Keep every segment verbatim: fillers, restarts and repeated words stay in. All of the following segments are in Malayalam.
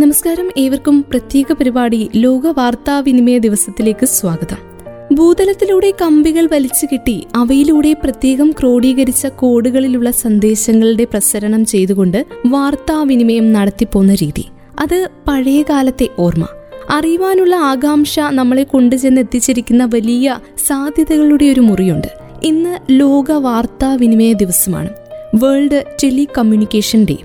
നമസ്കാരം. ഏവർക്കും പ്രത്യേക പരിപാടി ലോക വാർത്താവിനിമയ ദിവസത്തിലേക്ക് സ്വാഗതം. ഭൂതലത്തിലൂടെ കമ്പികൾ വലിച്ചു കെട്ടി അവയിലൂടെ പ്രത്യേകം ക്രോഡീകരിച്ച കോഡുകളിലുള്ള സന്ദേശങ്ങളുടെ പ്രസരണം ചെയ്തുകൊണ്ട് വാർത്താവിനിമയം നടത്തിപ്പോന്ന രീതി, അത് പഴയ കാലത്തെ ഓർമ്മ, അറിയുവാനുള്ള ആകാംക്ഷ നമ്മളെ കൊണ്ടുചെന്നെത്തിച്ചിരിക്കുന്ന വലിയ സാധ്യതകളുടെ ഒരു മുറിയുണ്ട്. ഇന്ന് ലോക വാർത്താവിനിമയ ദിവസമാണ്, വേൾഡ് ടെലികമ്മ്യൂണിക്കേഷൻ ഡേ.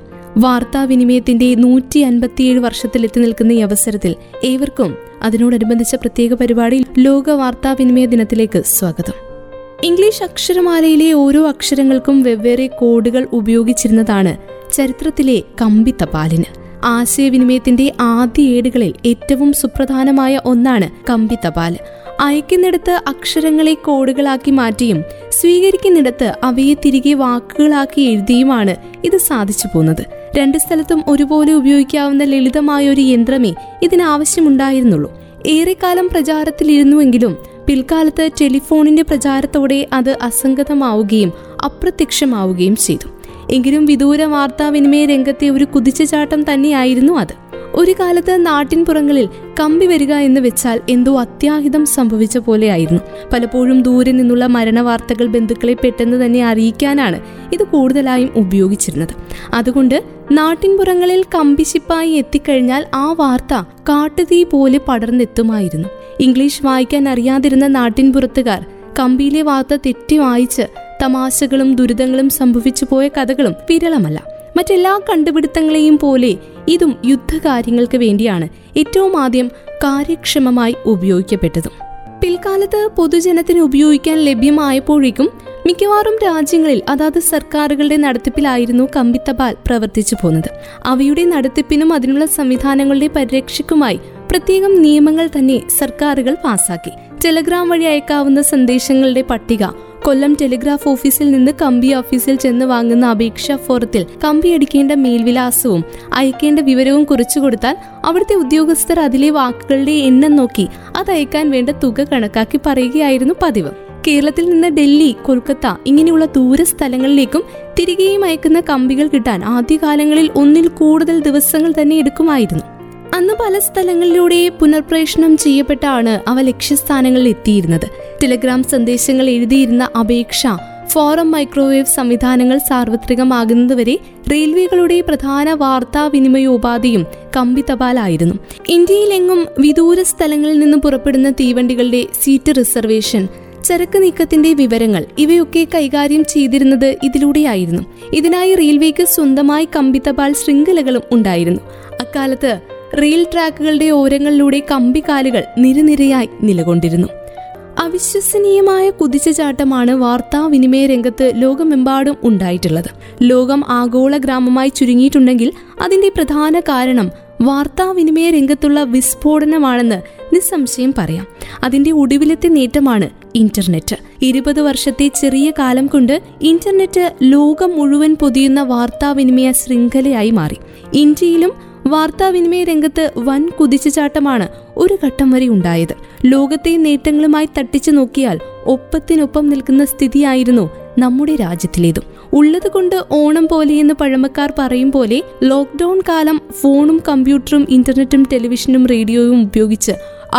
വാർത്താവിനിമയത്തിന്റെ നൂറ്റി അൻപത്തിയേഴ് വർഷത്തിലെത്തി നിൽക്കുന്ന ഈ അവസരത്തിൽ ഏവർക്കും അതിനോടനുബന്ധിച്ച പ്രത്യേക പരിപാടി ലോക വാർത്താവിനിമയ ദിനത്തിലേക്ക് സ്വാഗതം. ഇംഗ്ലീഷ് അക്ഷരമാലയിലെ ഓരോ അക്ഷരങ്ങൾക്കും വെവ്വേറെ കോഡുകൾ ഉപയോഗിച്ചിരുന്നതാണ് ചരിത്രത്തിലെ കമ്പി തപാലിന്. ആശയവിനിമയത്തിന്റെ ആദ്യ ഏടുകളിൽ ഏറ്റവും സുപ്രധാനമായ ഒന്നാണ് കമ്പി തപാൽ. അയക്കുന്നിടത്ത് അക്ഷരങ്ങളെ കോഡുകളാക്കി മാറ്റിയും സ്വീകരിക്കുന്നിടത്ത് അവയെ തിരികെ വാക്കുകളാക്കി എഴുതിയുമാണ് ഇത് സാധിച്ചു പോകുന്നത്. രണ്ട് സ്ഥലത്തും ഒരുപോലെ ഉപയോഗിക്കാവുന്ന ലളിതമായ ഒരു യന്ത്രമേ ഇതിനാവശ്യമുണ്ടായിരുന്നുള്ളൂ. ഏറെക്കാലം പ്രചാരത്തിലിരുന്നുവെങ്കിലും പിൽക്കാലത്ത് ടെലിഫോണിന്റെ പ്രചാരത്തോടെ അത് അസംഗതമാവുകയും അപ്രത്യക്ഷമാവുകയും ചെയ്തു. എങ്കിലും വിദൂര വാർത്താവിനിമയ രംഗത്തെ ഒരു കുതിച്ചുചാട്ടം തന്നെയായിരുന്നു അത്. ഒരു കാലത്ത് നാട്ടിൻപുറങ്ങളിൽ കമ്പി വരിക എന്ന് വെച്ചാൽ എന്തോ അത്യാഹിതം സംഭവിച്ച പോലെയായിരുന്നു. പലപ്പോഴും ദൂരെ നിന്നുള്ള മരണവാർത്തകൾ ബന്ധുക്കളെ പെട്ടെന്ന് തന്നെ അറിയിക്കാനാണ് ഇത് കൂടുതലായും ഉപയോഗിച്ചിരുന്നത്. അതുകൊണ്ട് നാട്ടിൻപുറങ്ങളിൽ കമ്പിശിപ്പായി എത്തിക്കഴിഞ്ഞാൽ ആ വാർത്ത കാട്ടുതീ പോലെ പടർന്നെത്തുമായിരുന്നു. ഇംഗ്ലീഷ് വായിക്കാൻ അറിയാതിരുന്ന നാട്ടിൻപുറത്തുകാർ കമ്പിയിലെ വാർത്ത തെറ്റി വായിച്ച് തമാശകളും ദുരിതങ്ങളും സംഭവിച്ചു പോയ കഥകളും വിരളമല്ല. മറ്റെല്ലാ കണ്ടുപിടുത്തങ്ങളെയും പോലെ ഇതും യുദ്ധകാര്യങ്ങൾക്ക് വേണ്ടിയാണ് ഏറ്റവും ആദ്യം കാര്യക്ഷമമായി ഉപയോഗിക്കപ്പെട്ടതും. പിൽക്കാലത്ത് പൊതുജനത്തിന് ഉപയോഗിക്കാൻ ലഭ്യമായപ്പോഴേക്കും മിക്കവാറും രാജ്യങ്ങളിൽ അതാത് സർക്കാരുകളുടെ നടത്തിപ്പിലായിരുന്നു കമ്പിത്തപാൽ പ്രവർത്തിച്ചു പോകുന്നത്. അവയുടെ നടത്തിപ്പിനും അതിനുള്ള സംവിധാനങ്ങളുടെ പരിരക്ഷയ്ക്കുമായി പ്രത്യേകം നിയമങ്ങൾ തന്നെ സർക്കാരുകൾ പാസാക്കി. ടെലഗ്രാം വഴി അയക്കാവുന്ന സന്ദേശങ്ങളുടെ പട്ടിക, കൊല്ലം ടെലിഗ്രാഫ് ഓഫീസിൽ നിന്ന് കമ്പി ഓഫീസിൽ ചെന്ന് വാങ്ങുന്ന അപേക്ഷാ ഫോറത്തിൽ കമ്പിയടിക്കേണ്ട മേൽവിലാസവും അയക്കേണ്ട വിവരവും കുറിച്ചു കൊടുത്താൽ അവിടുത്തെ ഉദ്യോഗസ്ഥർ അതിലെ വാക്കുകളുടെ എണ്ണം നോക്കി അത് അയക്കാൻ വേണ്ട തുക കണക്കാക്കി പറയുകയായിരുന്നു പതിവ്. കേരളത്തിൽ നിന്ന് ഡൽഹി, കൊൽക്കത്ത ഇങ്ങനെയുള്ള ദൂര സ്ഥലങ്ങളിലേക്കും തിരികെയും അയക്കുന്ന കമ്പികൾ കിട്ടാൻ ആദ്യകാലങ്ങളിൽ ഒന്നിൽ കൂടുതൽ ദിവസങ്ങൾ തന്നെ എടുക്കുമായിരുന്നു. അന്ന് പല സ്ഥലങ്ങളിലൂടെ പുനർപ്രേഷണം ചെയ്യപ്പെട്ടാണ് അവ ലക്ഷ്യസ്ഥാനങ്ങളിൽ എത്തിയിരുന്നത്. ടെലഗ്രാം സന്ദേശങ്ങൾ എഴുതിയിരുന്ന അപേക്ഷ ഫോറം മൈക്രോവേവ് സംവിധാനങ്ങൾ സാർവത്രികമാകുന്നതുവരെ റെയിൽവേകളുടെ പ്രധാന വാർത്താവിനിമയോപാധിയും കമ്പി തപാലായിരുന്നു. ഇന്ത്യയിലെങ്ങും വിദൂര സ്ഥലങ്ങളിൽ നിന്ന് പുറപ്പെടുന്ന തീവണ്ടികളുടെ സീറ്റ് റിസർവേഷൻ, ചരക്ക് നീക്കത്തിന്റെ വിവരങ്ങൾ ഇവയൊക്കെ കൈകാര്യം ചെയ്തിരുന്നത് ഇതിലൂടെയായിരുന്നു. ഇതിനായി റെയിൽവേക്ക് സ്വന്തമായി കമ്പി തപാൽ ശൃംഖലകളും ഉണ്ടായിരുന്നു. അക്കാലത്ത് റെയിൽ ട്രാക്കുകളുടെ ഓരങ്ങളിലൂടെ കമ്പിക്കാലുകൾ നിരനിരയായി നിലകൊണ്ടിരുന്നു. അവിശ്വസനീയമായ കുതിച്ചുചാട്ടമാണ് വാർത്താവിനിമയ രംഗത്ത് ലോകമെമ്പാടും ഉണ്ടായിട്ടുള്ളത്. ലോകം ആഗോള ഗ്രാമമായി ചുരുങ്ങിയിട്ടുണ്ടെങ്കിൽ അതിന്റെ പ്രധാന കാരണം വാർത്താവിനിമയ രംഗത്തുള്ള വിസ്ഫോടനമാണെന്ന് നിസ്സംശയം പറയാം. അതിന്റെ ഒടുവിലത്തെ നേട്ടമാണ് ഇന്റർനെറ്റ്. ഇരുപത് വർഷത്തെ ചെറിയ കാലം കൊണ്ട് ഇന്റർനെറ്റ് ലോകം മുഴുവൻ പൊതിയുന്ന വാർത്താവിനിമയ ശൃംഖലയായി മാറി. ഇന്ത്യയിലും വാർത്താവിനിമയ രംഗത്ത് വൻ കുതിച്ചുചാട്ടമാണ് ഒരു ഘട്ടം വരെ ഉണ്ടായത്. ലോകത്തെ നേട്ടങ്ങളുമായി തട്ടിച്ചു നോക്കിയാൽ ഒപ്പത്തിനൊപ്പം നിൽക്കുന്ന സ്ഥിതിയായിരുന്നു നമ്മുടെ രാജ്യത്തിലേതും. ഉള്ളത് കൊണ്ട് ഓണം പോലെയെന്ന് പഴമക്കാർ പറയും പോലെ ലോക്ക്ഡൌൺ കാലം ഫോണും കമ്പ്യൂട്ടറും ഇന്റർനെറ്റും ടെലിവിഷനും റേഡിയോയും ഉപയോഗിച്ച്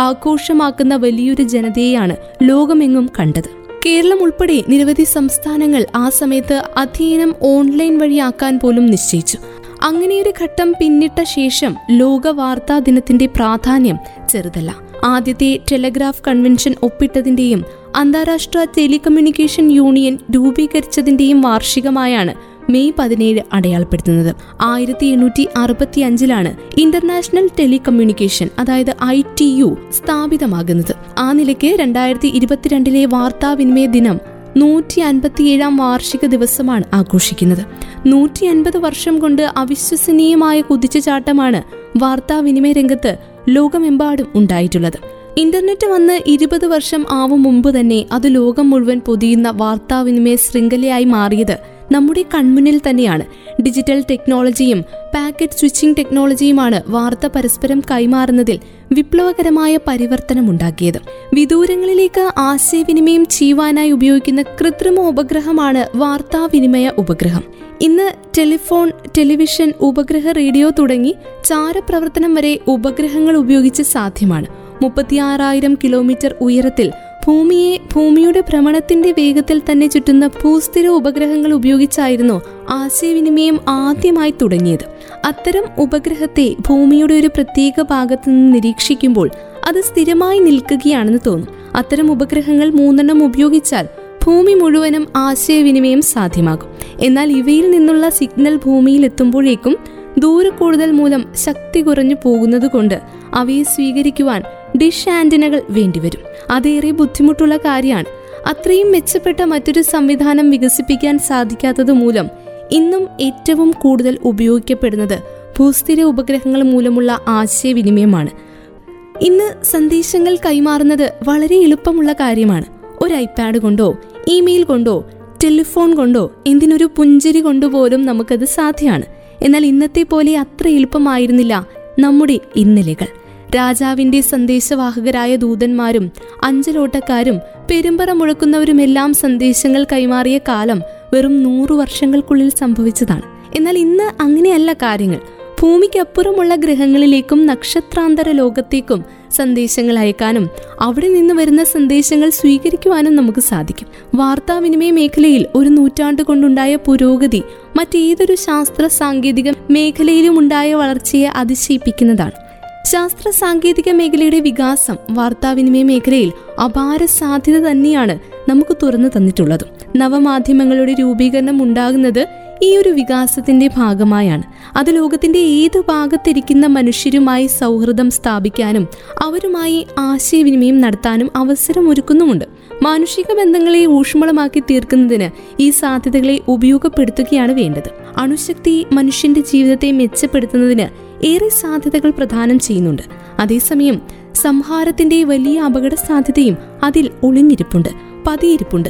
ആഘോഷമാക്കുന്ന വലിയൊരു ജനതയെയാണ് ലോകമെങ്ങും കണ്ടത്. കേരളം ഉൾപ്പെടെ നിരവധി സംസ്ഥാനങ്ങൾ ആ സമയത്ത് അധ്യയനം ഓൺലൈൻ വഴിയാക്കാൻ പോലും നിശ്ചയിച്ചു. അങ്ങനെയൊരു ഘട്ടം പിന്നിട്ട ശേഷം ലോക വാർത്താ ദിനത്തിന്റെ പ്രാധാന്യം ചെറുതല്ല. ആദ്യത്തെ ടെലഗ്രാഫ് കൺവെൻഷൻ ഒപ്പിട്ടതിന്റെയും അന്താരാഷ്ട്ര ടെലികമ്മ്യൂണിക്കേഷൻ യൂണിയൻ രൂപീകരിച്ചതിന്റെയും വാർഷികമായാണ് മെയ് പതിനേഴ് അടയാളപ്പെടുത്തുന്നത്. ആയിരത്തി എണ്ണൂറ്റി അറുപത്തി അഞ്ചിലാണ് ഇന്റർനാഷണൽ ടെലികമ്മ്യൂണിക്കേഷൻ അതായത് ഐ ടി യു സ്ഥാപിതമാകുന്നത്. ആ നിലയ്ക്ക് രണ്ടായിരത്തി ഇരുപത്തിരണ്ടിലെ വാർത്താവിനിമയ ദിനം നൂറ്റി അൻപത്തിയേഴാം വാർഷിക ദിവസമാണ് ആഘോഷിക്കുന്നത്. നൂറ്റി അൻപത് വർഷം കൊണ്ട് അവിശ്വസനീയമായ കുതിച്ചുചാട്ടമാണ് വാർത്താവിനിമയ രംഗത്ത് ലോകമെമ്പാടും ഉണ്ടായിട്ടുള്ളത്. ഇന്റർനെറ്റ് വന്ന് ഇരുപത് വർഷം ആവും മുമ്പ് തന്നെ അത് ലോകം മുഴുവൻ പൊതിയുന്ന വാർത്താവിനിമയ ശൃംഖലയായി മാറിയത് നമ്മുടെ കൺമുന്നിൽ തന്നെയാണ്. ഡിജിറ്റൽ ടെക്നോളജിയും പാക്കറ്റ് സ്വിച്ചിംഗ് ടെക്നോളജിയുമാണ് വാർത്ത പരസ്പരം കൈമാറുന്നതിൽ വിപ്ലവകരമായ പരിവർത്തനമുണ്ടാക്കിയത്. വിദൂരങ്ങളിലേക്ക് ആശയവിനിമയം ചെയ്യുവാനായി ഉപയോഗിക്കുന്ന കൃത്രിമ ഉപഗ്രഹമാണ് വാർത്താവിനിമയ ഉപഗ്രഹം. ഇന്ന് ടെലിഫോൺ, ടെലിവിഷൻ, ഉപഗ്രഹ റേഡിയോ തുടങ്ങി ചാരപ്രവർത്തനം വരെ ഉപഗ്രഹങ്ങൾ ഉപയോഗിച്ച് സാധ്യമാണ്. മുപ്പത്തിയാറായിരം കിലോമീറ്റർ ഉയരത്തിൽ ഭൂമിയെ ഭൂമിയുടെ ഭ്രമണത്തിന്റെ വേഗത്തിൽ തന്നെ ചുറ്റുന്ന ഭൂസ്ഥിര ഉപഗ്രഹങ്ങൾ ഉപയോഗിച്ചായിരുന്നു ആശയവിനിമയം ആദ്യമായി തുടങ്ങിയത്. അത്തരം ഉപഗ്രഹത്തെ ഭൂമിയുടെ ഒരു പ്രത്യേക ഭാഗത്തു നിന്ന് നിരീക്ഷിക്കുമ്പോൾ അത് സ്ഥിരമായി നിൽക്കുകയാണെന്ന് തോന്നും. അത്തരം ഉപഗ്രഹങ്ങൾ മൂന്നെണ്ണം ഉപയോഗിച്ചാൽ ഭൂമി മുഴുവനും ആശയവിനിമയം സാധ്യമാകും. എന്നാൽ ഇവയിൽ നിന്നുള്ള സിഗ്നൽ ഭൂമിയിൽ എത്തുമ്പോഴേക്കും ദൂര കൂടുതൽ മൂലം ശക്തി കുറഞ്ഞു പോകുന്നതുകൊണ്ട് അവയെ സ്വീകരിക്കുവാൻ ഡിഷ് ആന്റിനകൾ വേണ്ടിവരും. അതേറെ ബുദ്ധിമുട്ടുള്ള കാര്യമാണ്. അത്രയും മെച്ചപ്പെട്ട മറ്റൊരു സംവിധാനം വികസിപ്പിക്കാൻ സാധിക്കാത്തത് മൂലം ഇന്നും ഏറ്റവും കൂടുതൽ ഉപയോഗിക്കപ്പെടുന്നത് ഭൂസ്ഥിര ഉപഗ്രഹങ്ങൾ മൂലമുള്ള ആശയവിനിമയമാണ്. ഇന്ന് സന്ദേശങ്ങൾ കൈമാറുന്നത് വളരെ എളുപ്പമുള്ള കാര്യമാണ്. ഒരു ഐപാഡ് കൊണ്ടോ ഇമെയിൽ കൊണ്ടോ ടെലിഫോൺ കൊണ്ടോ എന്തിനൊരു പുഞ്ചിരി കൊണ്ടുപോലും നമുക്കത് സാധ്യമാണ്. എന്നാൽ ഇന്നത്തെ പോലെ അത്ര എളുപ്പമായിരുന്നില്ല നമ്മുടെ ഇന്നലെകൾ. രാജാവിന്റെ സന്ദേശവാഹകരായ ദൂതന്മാരും അഞ്ചലോട്ടക്കാരും പെരുമ്പറ മുഴക്കുന്നവരുമെല്ലാം സന്ദേശങ്ങൾ കൈമാറിയ കാലം വെറും നൂറു വർഷങ്ങൾക്കുള്ളിൽ സംഭവിച്ചതാണ്. എന്നാൽ ഇന്ന് അങ്ങനെയല്ല കാര്യങ്ങൾ. ഭൂമിക്കപ്പുറമുള്ള ഗ്രഹങ്ങളിലേക്കും നക്ഷത്രാന്തര ലോകത്തേക്കും സന്ദേശങ്ങൾ അയക്കാനും അവിടെ നിന്ന് വരുന്ന സന്ദേശങ്ങൾ സ്വീകരിക്കുവാനും നമുക്ക് സാധിക്കും. വാർത്താവിനിമയ മേഖലയിൽ ഒരു നൂറ്റാണ്ട് കൊണ്ടുണ്ടായ പുരോഗതി മറ്റേതൊരു ശാസ്ത്ര സാങ്കേതിക മേഖലയിലും ഉണ്ടായ വളർച്ചയെ അതിശയിപ്പിക്കുന്നതാണ്. ശാസ്ത്ര സാങ്കേതിക മേഖലയുടെ വികാസം വാർത്താവിനിമയ മേഖലയിൽ അപാര സാധ്യത തന്നെയാണ് നമുക്ക് തുറന്നു തന്നിട്ടുള്ളത്. നവമാധ്യമങ്ങളുടെ രൂപീകരണം ഉണ്ടാകുന്നത് ഈ ഒരു വികാസത്തിന്റെ ഭാഗമായാണ്. അത് ലോകത്തിന്റെ ഏത് ഭാഗത്തിരിക്കുന്ന മനുഷ്യരുമായി സൗഹൃദം സ്ഥാപിക്കാനും അവരുമായി ആശയവിനിമയം നടത്താനും അവസരമൊരുക്കുന്നുമുണ്ട്. മാനുഷിക ബന്ധങ്ങളെ ഊഷ്മളമാക്കി തീർക്കുന്നതിന് ഈ സാധ്യതകളെ ഉപയോഗപ്പെടുത്തുകയാണ് വേണ്ടത്. അണുശക്തി മനുഷ്യന്റെ ജീവിതത്തെ മെച്ചപ്പെടുത്തുന്നതിന് ഏറെ സാധ്യതകൾ പ്രദാനം ചെയ്യുന്നുണ്ട്. അതേസമയം സംഹാരത്തിന്റെ വലിയ അപകട സാധ്യതയും അതിൽ ഒളിഞ്ഞിരിപ്പുണ്ട്, പതിയിരിപ്പുണ്ട്.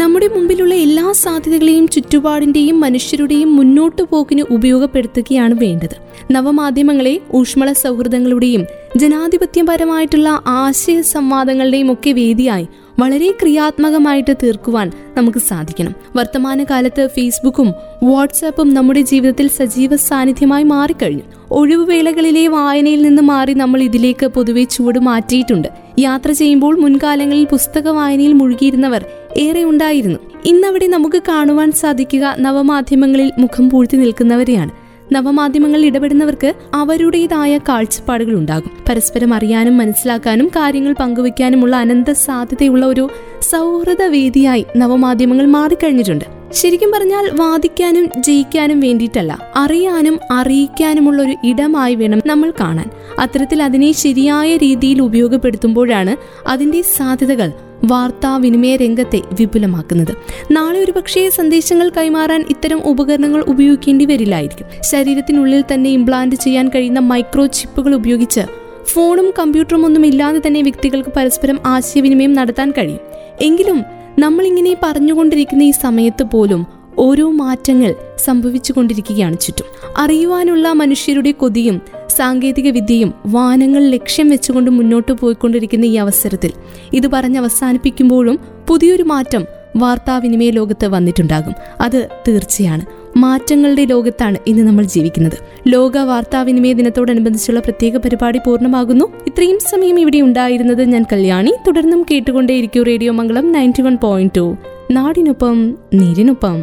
നമ്മുടെ മുമ്പിലുള്ള എല്ലാ സാധ്യതകളെയും ചുറ്റുപാടിന്റെയും മനുഷ്യരുടെയും മുന്നോട്ടു പോക്കിന് ഉപയോഗപ്പെടുത്തുകയാണ് വേണ്ടത്. നവമാധ്യമങ്ങളെ ഊഷ്മള സൗഹൃദങ്ങളുടെയും ജനാധിപത്യപരമായിട്ടുള്ള ആശയ സംവാദങ്ങളുടെയും ഒക്കെ വേദിയായി വളരെ ക്രിയാത്മകമായിട്ട് തീർക്കുവാൻ നമുക്ക് സാധിക്കണം. വർത്തമാനകാലത്ത് ഫേസ്ബുക്കും വാട്സാപ്പും നമ്മുടെ ജീവിതത്തിൽ സജീവ സാന്നിധ്യമായി മാറിക്കഴിഞ്ഞു. ഒഴിവുവേളകളിലെ വായനയിൽ നിന്ന് മാറി നമ്മൾ ഇതിലേക്ക് പൊതുവെ ചുവട് മാറ്റിയിട്ടുണ്ട്. യാത്ര ചെയ്യുമ്പോൾ മുൻകാലങ്ങളിൽ പുസ്തക വായനയിൽ മുഴുകിയിരുന്നവർ ഏറെ ഉണ്ടായിരുന്നു. ഇന്നവിടെ നമുക്ക് കാണുവാൻ സാധിക്കുക നവമാധ്യമങ്ങളിൽ മുഖം പൂഴ്ത്തി നിൽക്കുന്നവരെയാണ്. നവമാധ്യമങ്ങളിൽ ഇടപെടുന്നവർക്ക് അവരുടേതായ കാഴ്ചപ്പാടുകൾ ഉണ്ടാകും. പരസ്പരം അറിയാനും മനസ്സിലാക്കാനും കാര്യങ്ങൾ പങ്കുവെക്കാനുമുള്ള അനന്ത സാധ്യതയുള്ള ഒരു സൗഹൃദ വേദിയായി നവമാധ്യമങ്ങൾ മാറിക്കഴിഞ്ഞിട്ടുണ്ട്. ശരിക്കും പറഞ്ഞാൽ വാദിക്കാനും ജയിക്കാനും വേണ്ടിയിട്ടല്ല, അറിയാനും അറിയിക്കാനുമുള്ള ഒരു ഇടമായി വേണം നമ്മൾ കാണാൻ. അത്തരത്തിൽ അതിനെ ശരിയായ രീതിയിൽ ഉപയോഗപ്പെടുത്തുമ്പോഴാണ് അതിൻ്റെ സാധ്യതകൾ വാർത്താവിനിമയ രംഗത്തെ വിപുലമാക്കുന്നത്. നാളെ ഒരുപക്ഷേ സന്ദേശങ്ങൾ കൈമാറാൻ ഇത്തരം ഉപകരണങ്ങൾ ഉപയോഗിക്കേണ്ടി വരില്ലായിരിക്കും. ശരീരത്തിനുള്ളിൽ തന്നെ ഇംപ്ലാന്റ് ചെയ്യാൻ കഴിയുന്ന മൈക്രോ ചിപ്പുകൾ ഉപയോഗിച്ച് ഫോണും കമ്പ്യൂട്ടറും ഒന്നും ഇല്ലാതെ തന്നെ വ്യക്തികൾക്ക് പരസ്പരം ആശയവിനിമയം നടത്താൻ കഴിയും. എങ്കിലും നമ്മളിങ്ങനെ പറഞ്ഞുകൊണ്ടിരിക്കുന്ന ഈ സമയത്ത് പോലും ഓരോ മാറ്റങ്ങൾ സംഭവിച്ചു കൊണ്ടിരിക്കുകയാണ് ചുറ്റും. അറിയുവാനുള്ള മനുഷ്യരുടെ കൊതിയും സാങ്കേതിക വിദ്യയും വാനങ്ങൾ ലക്ഷ്യം വെച്ചുകൊണ്ട് മുന്നോട്ട് പോയിക്കൊണ്ടിരിക്കുന്ന ഈ അവസരത്തിൽ ഇത് പറഞ്ഞ് അവസാനിപ്പിക്കുമ്പോഴും പുതിയൊരു മാറ്റം വാർത്താവിനിമയ ലോകത്ത് വന്നിട്ടുണ്ടാകും. അത് തീർച്ചയാണ്. മാറ്റങ്ങളുടെ ലോകത്താണ് ഇന്ന് നമ്മൾ ജീവിക്കുന്നത്. ലോക വാർത്താവിനിമയ ദിനത്തോടനുബന്ധിച്ചുള്ള പ്രത്യേക പരിപാടി പൂർണ്ണമാകുന്നു. ഇത്രയും സമയം ഇവിടെ ഉണ്ടായിരുന്നത് ഞാൻ കല്യാണി. തുടർന്നും കേട്ടുകൊണ്ടേയിരിക്കും radio Mangalam ninety one point two. നാടിനൊപ്പം, നീരിനൊപ്പം.